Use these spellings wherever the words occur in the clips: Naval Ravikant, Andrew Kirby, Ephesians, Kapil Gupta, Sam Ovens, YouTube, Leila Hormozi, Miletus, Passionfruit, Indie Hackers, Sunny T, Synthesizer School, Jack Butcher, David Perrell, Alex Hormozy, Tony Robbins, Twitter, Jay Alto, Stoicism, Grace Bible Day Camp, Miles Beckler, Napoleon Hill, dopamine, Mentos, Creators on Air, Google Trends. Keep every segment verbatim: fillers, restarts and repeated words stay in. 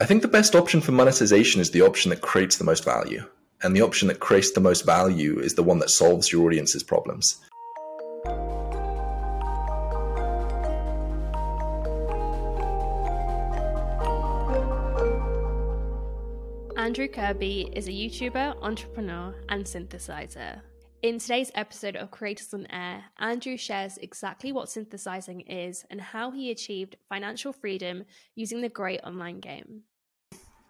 I think the best option for monetization is the option that creates the most value. And the option that creates the most value is the one that solves your audience's problems. Andrew Kirby is a YouTuber, entrepreneur, and synthesizer. In today's episode of Creators on Air, Andrew shares exactly what synthesizing is and how he achieved financial freedom using the great online game.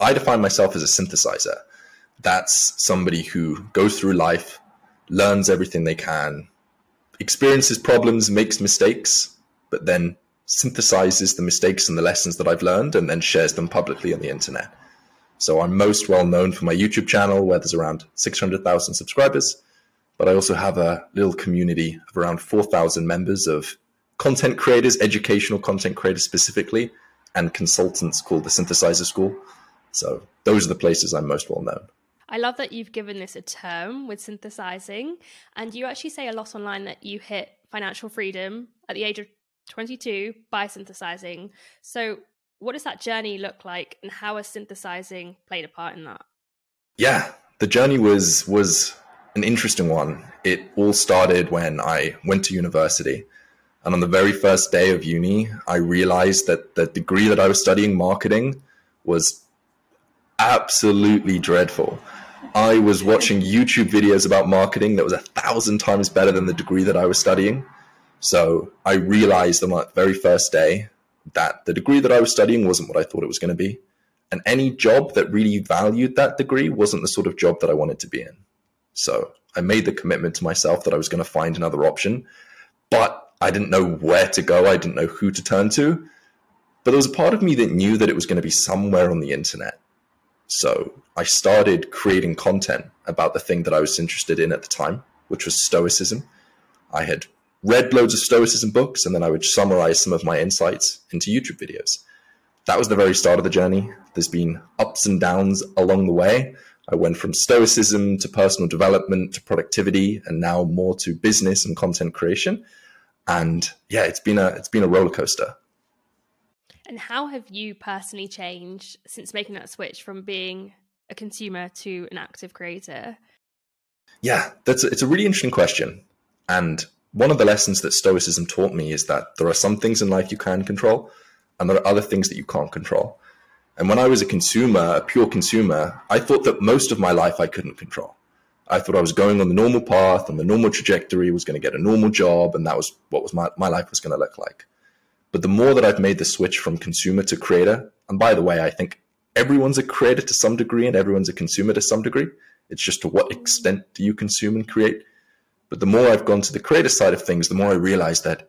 I define myself as a synthesizer. That's somebody who goes through life, learns everything they can, experiences problems, makes mistakes, but then synthesizes the mistakes and the lessons that I've learned and then shares them publicly on the internet. So I'm most well known for my YouTube channel, where there's around six hundred thousand subscribers, but I also have a little community of around four thousand members of content creators, educational content creators specifically, and consultants called the Synthesizer School. So those are the places I'm most well known. I love that you've given this a term with synthesizing, and you actually say a lot online that you hit financial freedom at the age of twenty-two by synthesizing. So what does that journey look like, and how has synthesizing played a part in that? Yeah, the journey was was an interesting one. It all started when I went to university, and on the very first day of uni, I realized that the degree that I was studying, marketing, was absolutely dreadful. I was watching YouTube videos about marketing that was a thousand times better than the degree that I was studying. So I realized on that very first day that the degree that I was studying wasn't what I thought it was going to be. And any job that really valued that degree wasn't the sort of job that I wanted to be in. So I made the commitment to myself that I was going to find another option, but I didn't know where to go. I didn't know who to turn to, but there was a part of me that knew that it was going to be somewhere on the internet. So I started creating content about the thing that I was interested in at the time, which was Stoicism. I had read loads of Stoicism books, and then I would summarize some of my insights into YouTube videos. That was the very start of the journey. There's been ups and downs along the way. I went from Stoicism to personal development to productivity, and now more to business and content creation. And yeah, it's been a it's been a roller coaster. And how have you personally changed since making that switch from being a consumer to an active creator? Yeah, that's a, it's a really interesting question. And one of the lessons that Stoicism taught me is that there are some things in life you can control, and there are other things that you can't control. And when I was a consumer, a pure consumer, I thought that most of my life I couldn't control. I thought I was going on the normal path and the normal trajectory, was going to get a normal job, and that was what was my, my life was going to look like. But the more that I've made the switch from consumer to creator, and by the way, I think everyone's a creator to some degree and everyone's a consumer to some degree. It's just to what extent do you consume and create? But the more I've gone to the creator side of things, the more I realized that,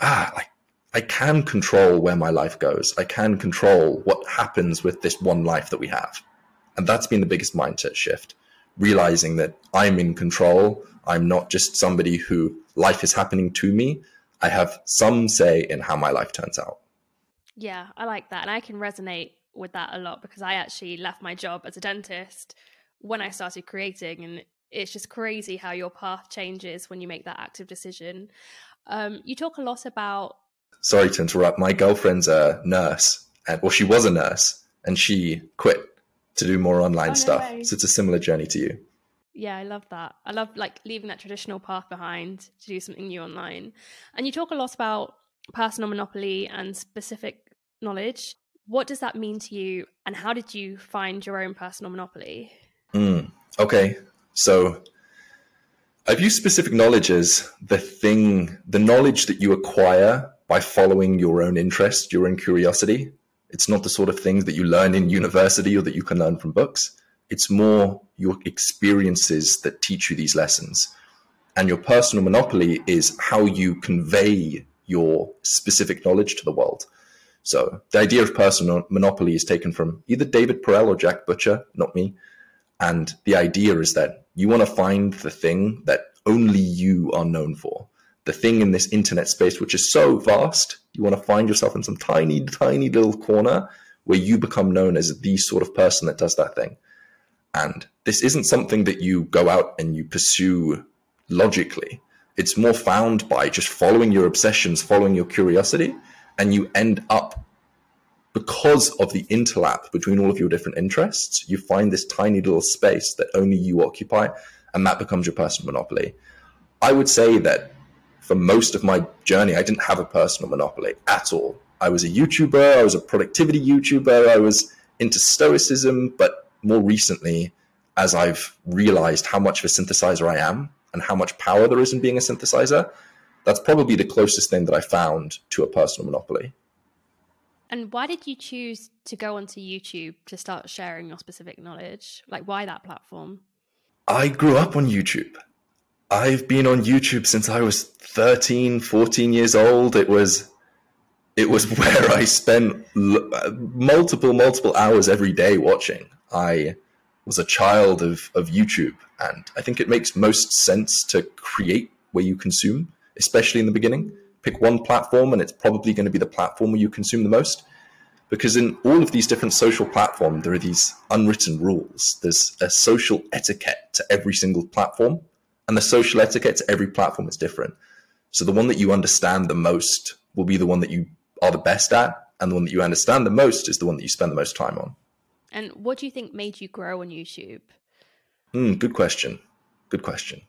ah, like I can control where my life goes. I can control what happens with this one life that we have. And that's been the biggest mindset shift, realizing that I'm in control. I'm not just somebody who life is happening to me. I have some say in how my life turns out. Yeah, I like that. And I can resonate with that a lot, because I actually left my job as a dentist when I started creating. And it's just crazy how your path changes when you make that active decision. Um, you talk a lot about... Sorry to interrupt. My girlfriend's a nurse. and Well, she was a nurse and she quit to do more online oh, stuff. No. So it's a similar journey to you. Yeah, I love that. I love like leaving that traditional path behind to do something new online. And you talk a lot about personal monopoly and specific knowledge. What does that mean to you, and how did you find your own personal monopoly? Mm, okay, so I view specific knowledge as the thing, the knowledge that you acquire by following your own interest, your own curiosity. It's not the sort of things that you learn in university or that you can learn from books. It's more your experiences that teach you these lessons. And your personal monopoly is how you convey your specific knowledge to the world. So the idea of personal monopoly is taken from either David Perrell or Jack Butcher, not me. And the idea is that you want to find the thing that only you are known for. The thing in this internet space, which is so vast, you want to find yourself in some tiny, tiny little corner where you become known as the sort of person that does that thing. And this isn't something that you go out and you pursue logically. It's more found by just following your obsessions, following your curiosity, and you end up because of the interlap between all of your different interests, you find this tiny little space that only you occupy, and that becomes your personal monopoly. I would say that for most of my journey, I didn't have a personal monopoly at all. I was a YouTuber, I was a productivity YouTuber, I was into stoicism, but more recently, as I've realized how much of a synthesizer I am and how much power there is in being a synthesizer, that's probably the closest thing that I found to a personal monopoly. And why did you choose to go onto YouTube to start sharing your specific knowledge? Like, why that platform? I grew up on YouTube. I've been on YouTube since I was thirteen, fourteen years old. It was it was where I spent multiple, multiple hours every day watching. I was a child of, of YouTube, and I think it makes most sense to create where you consume, especially in the beginning. Pick one platform, and it's probably going to be the platform where you consume the most, because in all of these different social platforms, there are these unwritten rules. There's a social etiquette to every single platform, and the social etiquette to every platform is different. So the one that you understand the most will be the one that you are the best at, and the one that you understand the most is the one that you spend the most time on. And what do you think made you grow on YouTube? Mm, good question. Good question.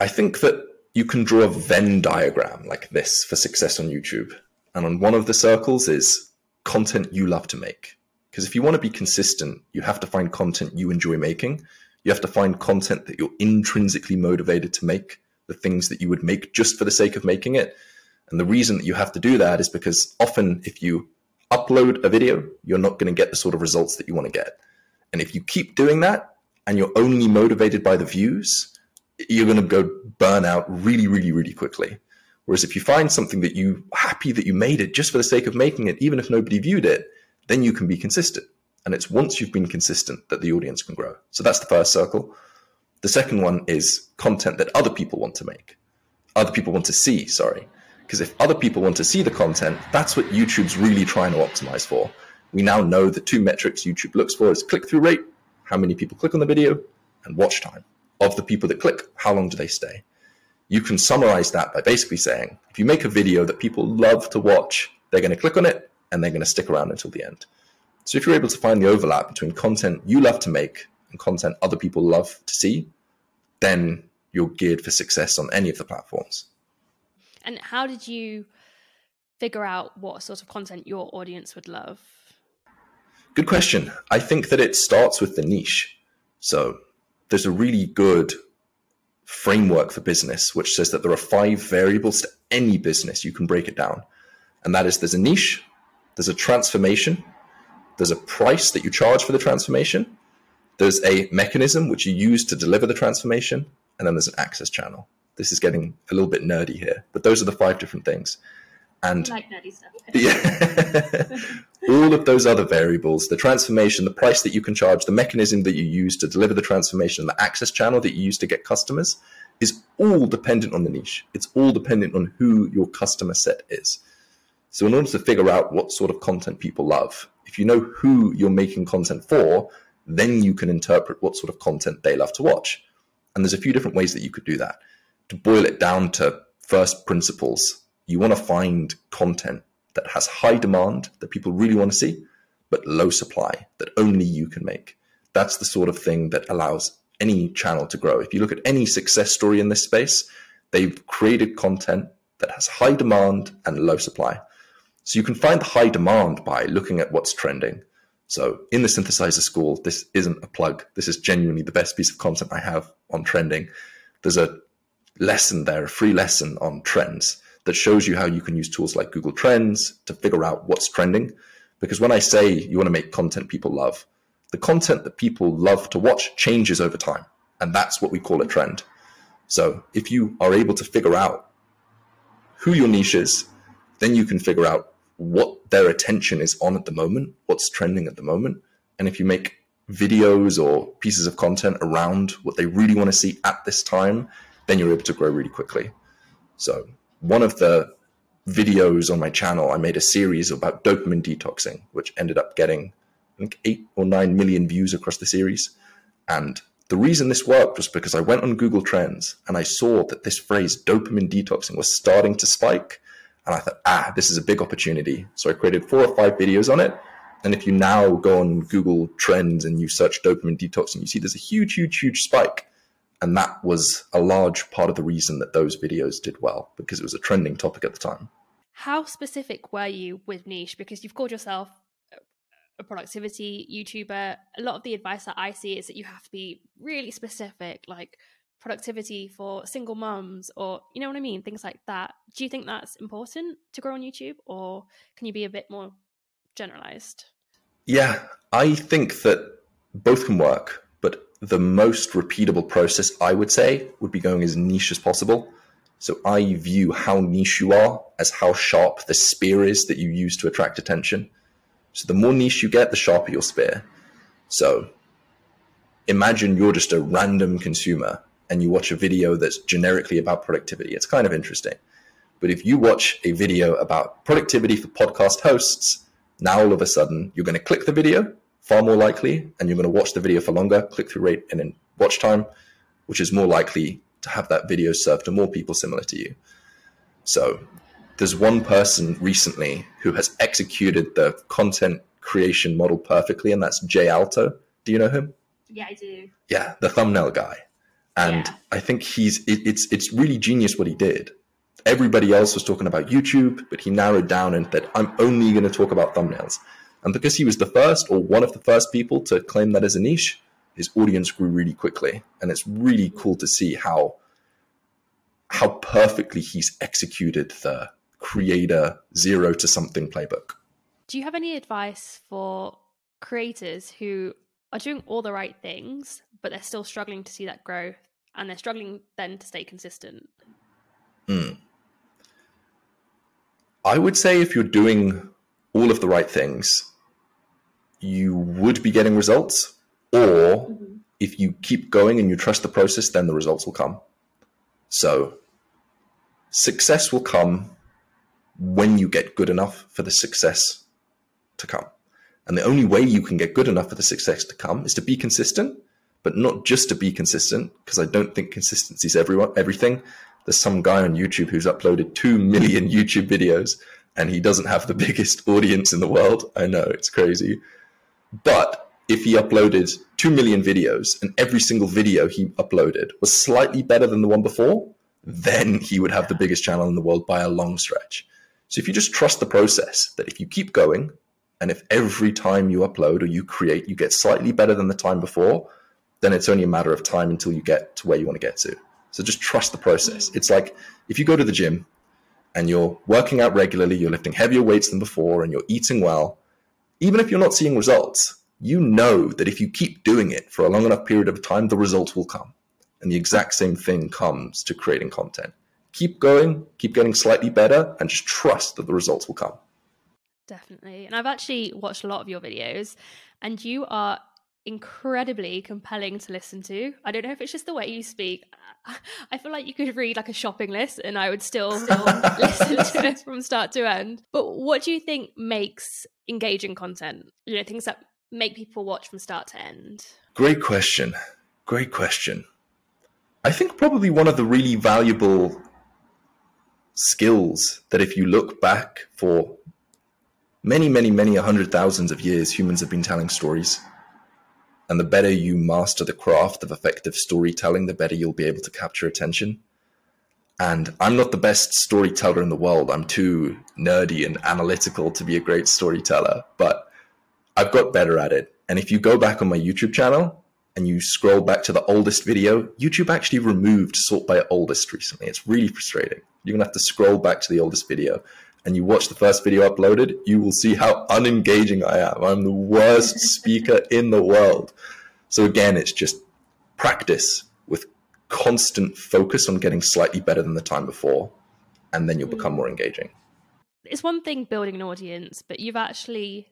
I think that you can draw a Venn diagram like this for success on YouTube. And on one of the circles is content you love to make. Because if you want to be consistent, you have to find content you enjoy making. You have to find content that you're intrinsically motivated to make, the things that you would make just for the sake of making it. And the reason that you have to do that is because often if you upload a video, you're not going to get the sort of results that you want to get. And if you keep doing that and you're only motivated by the views, you're going to go burn out really, really, really quickly. Whereas if you find something that you're happy that you made it just for the sake of making it, even if nobody viewed it, then you can be consistent. And it's once you've been consistent that the audience can grow. So that's the first circle. The second one is content that other people want to make. Other people want to see, sorry. Because if other people want to see the content, that's what YouTube's really trying to optimize for. We now know the two metrics YouTube looks for is click-through rate, how many people click on the video, and watch time. Of the people that click, how long do they stay? You can summarize that by basically saying, if you make a video that people love to watch, they're going to click on it and they're going to stick around until the end. So if you're able to find the overlap between content you love to make and content other people love to see, then you're geared for success on any of the platforms. And how did you figure out what sort of content your audience would love? Good question. I think that it starts with the niche. So there's a really good framework for business, which says that there are five variables to any business. You can break it down. And that is there's a niche, there's a transformation, there's a price that you charge for the transformation, there's a mechanism which you use to deliver the transformation, and then there's an access channel. This is getting a little bit nerdy here, but those are the five different things. And I like nerdy stuff. Yeah. All of those other variables, the transformation, the price that you can charge, the mechanism that you use to deliver the transformation, the access channel that you use to get customers is all dependent on the niche. It's all dependent on who your customer set is. So in order to figure out what sort of content people love, if you know who you're making content for, then you can interpret what sort of content they love to watch. And there's a few different ways that you could do that. To boil it down to first principles, you want to find content that has high demand that people really want to see, but low supply that only you can make. That's the sort of thing that allows any channel to grow. If you look at any success story in this space, they've created content that has high demand and low supply. So you can find the high demand by looking at what's trending. So in the Synthesizer School, this isn't a plug. This is genuinely the best piece of content I have on trending. There's a lesson there, a free lesson on trends, that shows you how you can use tools like Google Trends to figure out what's trending. Because when I say you want to make content people love, the content that people love to watch changes over time. And that's what we call a trend. So if you are able to figure out who your niche is, then you can figure out what their attention is on at the moment, what's trending at the moment. And if you make videos or pieces of content around what they really want to see at this time, then you're able to grow really quickly. So one of the videos on my channel, I made a series about dopamine detoxing, which ended up getting, I think, eight or nine million views across the series. And the reason this worked was because I went on Google Trends and I saw that this phrase, dopamine detoxing, was starting to spike. And I thought, ah, this is a big opportunity. So I created four or five videos on it. And if you now go on Google Trends and you search dopamine detox, and you see there's a huge, huge, huge spike. And that was a large part of the reason that those videos did well, because it was a trending topic at the time. How specific were you with niche? Because you've called yourself a productivity YouTuber. A lot of the advice that I see is that you have to be really specific, like productivity for single mums, or, you know what I mean? Things like that. Do you think that's important to grow on YouTube, or can you be a bit more generalized? Yeah, I think that both can work, but the most repeatable process I would say would be going as niche as possible. So I view how niche you are as how sharp the spear is that you use to attract attention. So the more niche you get, the sharper your spear. So imagine you're just a random consumer and you watch a video that's generically about productivity. It's kind of interesting. But if you watch a video about productivity for podcast hosts, now all of a sudden you're going to click the video far more likely, and you're going to watch the video for longer, click through rate and then watch time, which is more likely to have that video served to more people similar to you. So there's one person recently who has executed the content creation model perfectly, and that's Jay Alto. Do you know him? Yeah, I do. Yeah, the thumbnail guy. And yeah. I think he's it, it's it's really genius what he did. Everybody else was talking about YouTube, but he narrowed down and said, I'm only going to talk about thumbnails. And because he was the first, or one of the first people to claim that as a niche, his audience grew really quickly. And it's really cool to see how how perfectly he's executed the creator zero to something playbook. Do you have any advice for creators who are doing all the right things, but they're still struggling to see that growth, and they're struggling then to stay consistent? Mm. I would say if you're doing all of the right things, you would be getting results, or mm-hmm. if you keep going and you trust the process, then the results will come. So success will come when you get good enough for the success to come. And the only way you can get good enough for the success to come is to be consistent, but not just to be consistent, because I don't think consistency is everyone, everything. There's some guy on YouTube who's uploaded two million YouTube videos and he doesn't have the biggest audience in the world. I know, it's crazy. But if he uploaded two million videos and every single video he uploaded was slightly better than the one before, then he would have the biggest channel in the world by a long stretch. So if you just trust the process, that if you keep going and if every time you upload or you create, you get slightly better than the time before, then it's only a matter of time until you get to where you want to get to. So just trust the process. It's like if you go to the gym and you're working out regularly, you're lifting heavier weights than before, and you're eating well, even if you're not seeing results, you know that if you keep doing it for a long enough period of time, the results will come. And the exact same thing comes to creating content. Keep going, keep getting slightly better, and just trust that the results will come. Definitely. And I've actually watched a lot of your videos, and you are incredibly compelling to listen to. I don't know if it's just the way you speak. I feel like you could read like a shopping list and I would still, still listen to this from start to end. But what do you think makes engaging content? You know, things that make people watch from start to end. Great question. Great question. I think probably one of the really valuable skills that if you look back for many, many, many hundred thousands of years, humans have been telling stories. And the better you master the craft of effective storytelling, the better you'll be able to capture attention. And I'm not the best storyteller in the world. I'm too nerdy and analytical to be a great storyteller, but I've got better at it. And if you go back on my YouTube channel and you scroll back to the oldest video, YouTube actually removed sort by oldest recently. It's really frustrating. You're gonna have to scroll back to the oldest video, and you watch the first video uploaded, you will see how unengaging I am. I'm the worst speaker in the world. So again, it's just practice with constant focus on getting slightly better than the time before, and then you'll become more engaging. It's one thing building an audience, but you've actually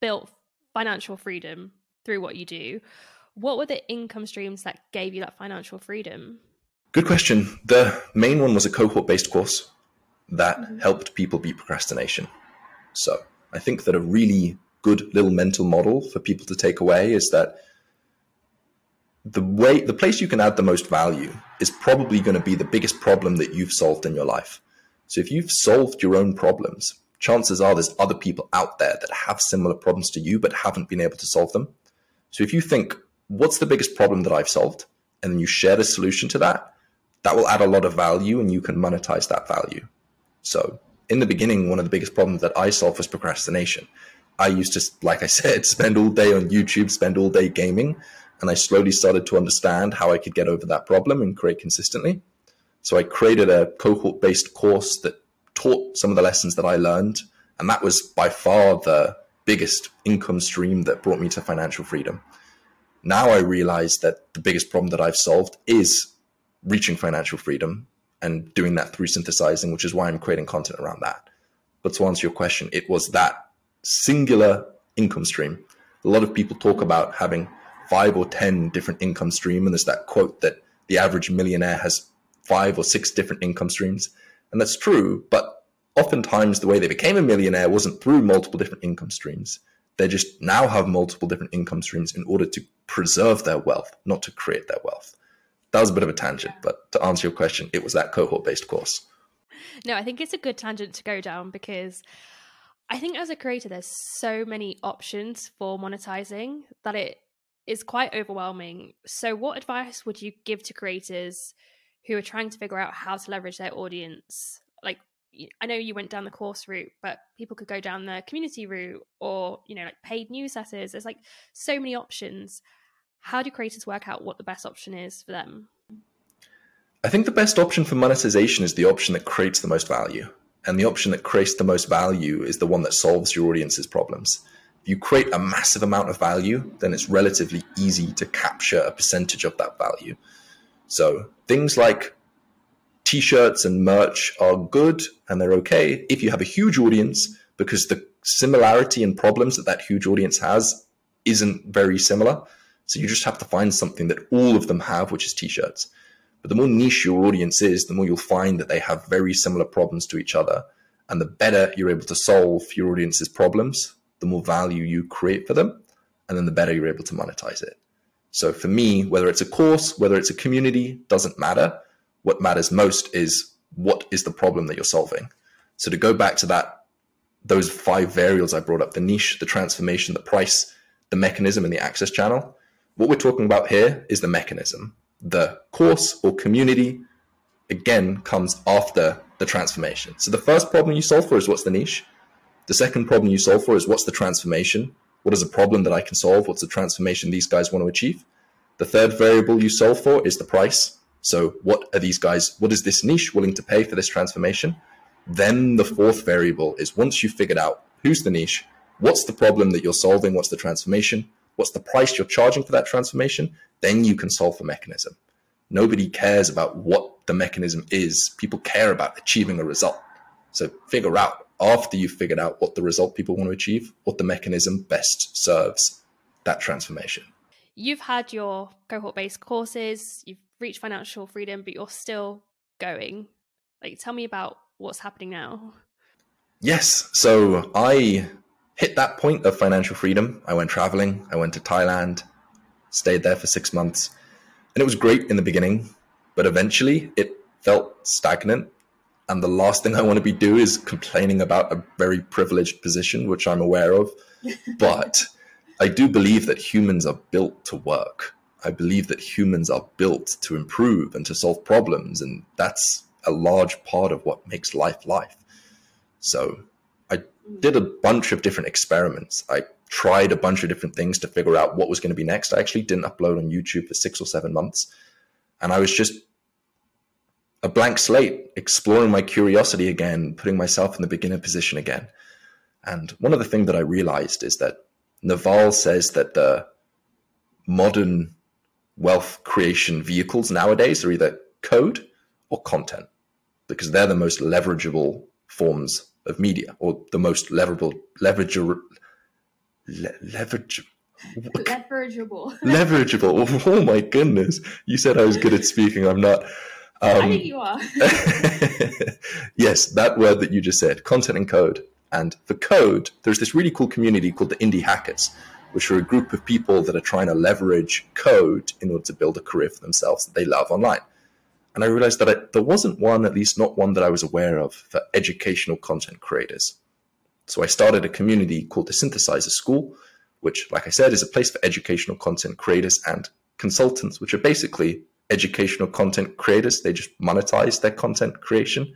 built financial freedom through what you do. What were the income streams that gave you that financial freedom? Good question. The main one was a cohort-based course that helped people beat procrastination. So I think that a really good little mental model for people to take away is that the way, the place you can add the most value is probably going to be the biggest problem that you've solved in your life. So if you've solved your own problems, chances are there's other people out there that have similar problems to you, but haven't been able to solve them. So if you think, what's the biggest problem that I've solved? And then you share the solution to that, that will add a lot of value and you can monetize that value. So in the beginning, one of the biggest problems that I solved was procrastination. I used to, like I said, spend all day on YouTube, spend all day gaming. And I slowly started to understand how I could get over that problem and create consistently. So I created a cohort-based course that taught some of the lessons that I learned. And that was by far the biggest income stream that brought me to financial freedom. Now I realize that the biggest problem that I've solved is reaching financial freedom and doing that through synthesizing, which is why I'm creating content around that. But to answer your question, it was that singular income stream. A lot of people talk about having five or ten different income streams. And there's that quote that the average millionaire has five or six different income streams. And that's true. But oftentimes the way they became a millionaire wasn't through multiple different income streams. They just now have multiple different income streams in order to preserve their wealth, not to create their wealth. That was a bit of a tangent, but to answer your question, it was that cohort-based course. No, I think it's a good tangent to go down because I think as a creator, there's so many options for monetizing that it is quite overwhelming. So what advice would you give to creators who are trying to figure out how to leverage their audience? Like, I know you went down the course route, but people could go down the community route or, you know, like paid newsletters. There's like so many options. How do creators work out what the best option is for them? I think the best option for monetization is the option that creates the most value. And the option that creates the most value is the one that solves your audience's problems. If you create a massive amount of value, then it's relatively easy to capture a percentage of that value. So things like t-shirts and merch are good and they're okay if you have a huge audience, because the similarity in problems that that huge audience has isn't very similar. So you just have to find something that all of them have, which is t-shirts. But the more niche your audience is, the more you'll find that they have very similar problems to each other. And the better you're able to solve your audience's problems, the more value you create for them. And then the better you're able to monetize it. So for me, whether it's a course, whether it's a community, doesn't matter. What matters most is what is the problem that you're solving. So to go back to that, those five variables I brought up, the niche, the transformation, the price, the mechanism, and the access channel. What we're talking about here is the mechanism. The course or community, again, comes after the transformation. So the first problem you solve for is what's the niche. The second problem you solve for is what's the transformation. What is a problem that I can solve? What's the transformation these guys want to achieve? The third variable you solve for is the price. So what are these guys, what is this niche willing to pay for this transformation? Then the fourth variable is, once you've figured out who's the niche, what's the problem that you're solving, what's the transformation, what's the price you're charging for that transformation, then you can solve the mechanism. Nobody cares about what the mechanism is. People care about achieving a result. So figure out, after you've figured out what the result people want to achieve, what the mechanism best serves that transformation. You've had your cohort-based courses, you've reached financial freedom, but you're still going. Like, tell me about what's happening now. Yes. So I hit that point of financial freedom. I went traveling. I went to Thailand, stayed there for six months. And it was great in the beginning, but eventually it felt stagnant. And the last thing I want to be do is complaining about a very privileged position, which I'm aware of. But I do believe that humans are built to work. I believe that humans are built to improve and to solve problems. And that's a large part of what makes life life. So I did a bunch of different experiments. I tried a bunch of different things to figure out what was going to be next. I actually didn't upload on YouTube for six or seven months. And I was just a blank slate, exploring my curiosity again, putting myself in the beginner position again. And one of the things that I realized is that Naval says that the modern wealth creation vehicles nowadays are either code or content, because they're the most leverageable forms of media, or the most leverable, leverageable, le- leverage, leverageable, leverageable. Oh my goodness. You said I was good at speaking. I'm not. Um, I think you are. Yes, that word that you just said, content and code. And for code, there's this really cool community called the Indie Hackers, which are a group of people that are trying to leverage code in order to build a career for themselves that they love online. And I realized that I, there wasn't one, at least not one that I was aware of, for educational content creators. So I started a community called the Synthesizer School, which, like I said, is a place for educational content creators and consultants, which are basically educational content creators. They just monetize their content creation.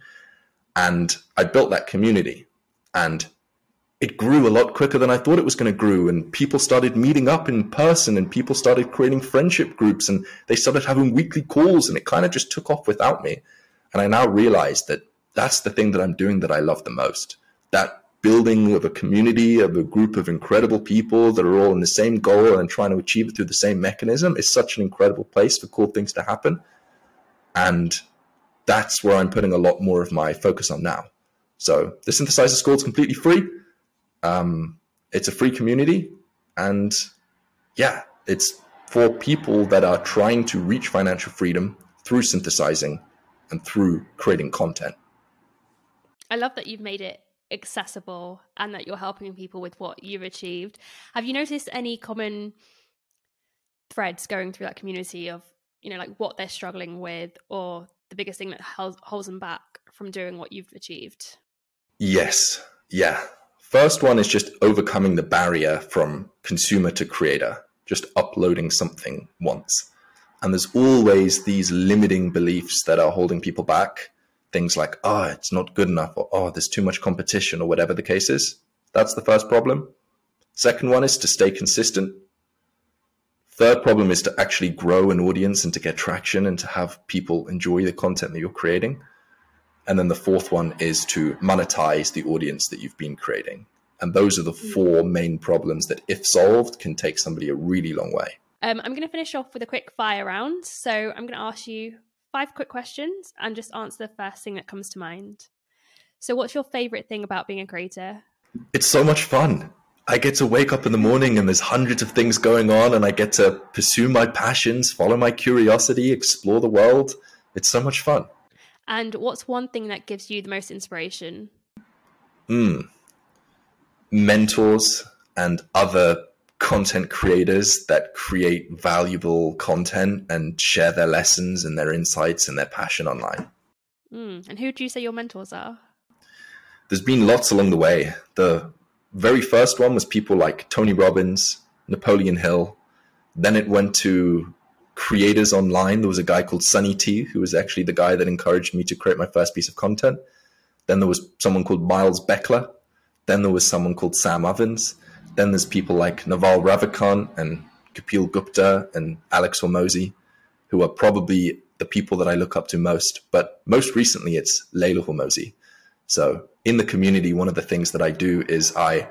And I built that community, and it grew a lot quicker than I thought it was going to grow. And people started meeting up in person, and people started creating friendship groups, and they started having weekly calls, and it kind of just took off without me. And I now realize that that's the thing that I'm doing that I love the most. That building of a community, of a group of incredible people that are all in the same goal and trying to achieve it through the same mechanism, is such an incredible place for cool things to happen. And that's where I'm putting a lot more of my focus on now. So the Synthesizer School is completely free. Um, it's a free community, and yeah, it's for people that are trying to reach financial freedom through synthesizing and through creating content. I love that you've made it accessible and that you're helping people with what you've achieved. Have you noticed any common threads going through that community of, you know, like what they're struggling with, or the biggest thing that holds them back from doing what you've achieved? Yes. Yeah. First one is just overcoming the barrier from consumer to creator, just uploading something once. And there's always these limiting beliefs that are holding people back. Things like, oh, it's not good enough, or oh, there's too much competition, or whatever the case is. That's the first problem. Second one is to stay consistent. Third problem is to actually grow an audience and to get traction and to have people enjoy the content that you're creating. And then the fourth one is to monetize the audience that you've been creating. And those are the four main problems that, if solved, can take somebody a really long way. Um, I'm going to finish off with a quick fire round. So I'm going to ask you five quick questions and just answer the first thing that comes to mind. So what's your favorite thing about being a creator? It's so much fun. I get to wake up in the morning and there's hundreds of things going on, and I get to pursue my passions, follow my curiosity, explore the world. It's so much fun. And what's one thing that gives you the most inspiration? Mm. Mentors and other content creators that create valuable content and share their lessons and their insights and their passion online. Mm. And who do you say your mentors are? There's been lots along the way. The very first one was people like Tony Robbins, Napoleon Hill. Then it went to creators online. There was a guy called Sunny T, who was actually the guy that encouraged me to create my first piece of content. Then there was someone called Miles Beckler. Then there was someone called Sam Ovens. Then there's people like Naval Ravikant and Kapil Gupta and Alex Hormozy, who are probably the people that I look up to most. But most recently, it's Leila Hormozi. So in the community, one of the things that I do is I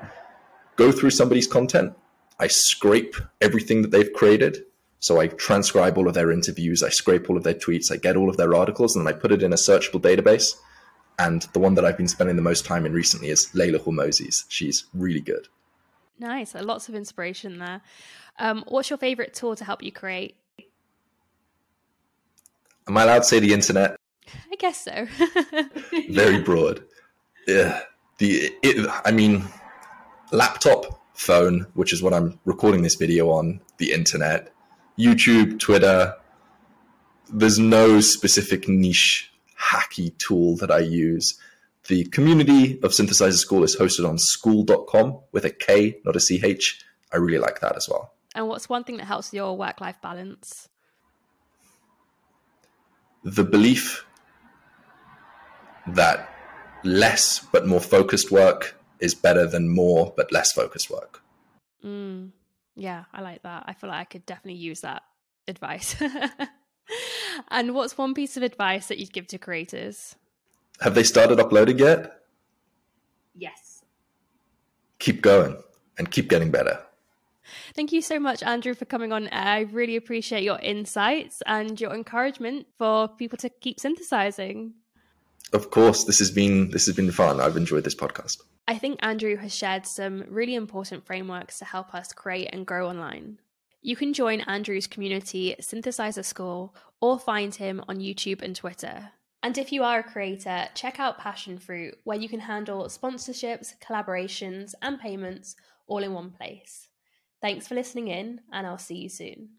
go through somebody's content. I scrape everything that they've created. So I transcribe all of their interviews, I scrape all of their tweets, I get all of their articles, and I put it in a searchable database. And the one that I've been spending the most time in recently is Leila Hormozi's. She's really good. Nice. Lots of inspiration there. Um, what's your favorite tool to help you create? Am I allowed to say the internet? I guess so. Very broad. Yeah. The, it, I mean, laptop, phone, which is what I'm recording this video on, the internet, YouTube, Twitter. There's no specific niche hacky tool that I use. The community of Synthesizer School is hosted on school dot com with a K, not a C H. I really like that as well. And what's one thing that helps your work-life balance? The belief that less but more focused work is better than more but less focused work. Mm. Yeah, I like that. I feel like I could definitely use that advice. And what's one piece of advice that you'd give to creators? Have they started uploading yet? Yes. Keep going and keep getting better. Thank you so much, Andrew, for coming on air. I really appreciate your insights and your encouragement for people to keep synthesizing. Of course, this has been this has been fun. I've enjoyed this podcast. I think Andrew has shared some really important frameworks to help us create and grow online. You can join Andrew's community, Synthesizer School, or find him on YouTube and Twitter. And if you are a creator, check out Passionfruit, where you can handle sponsorships, collaborations, and payments all in one place. Thanks for listening in, and I'll see you soon.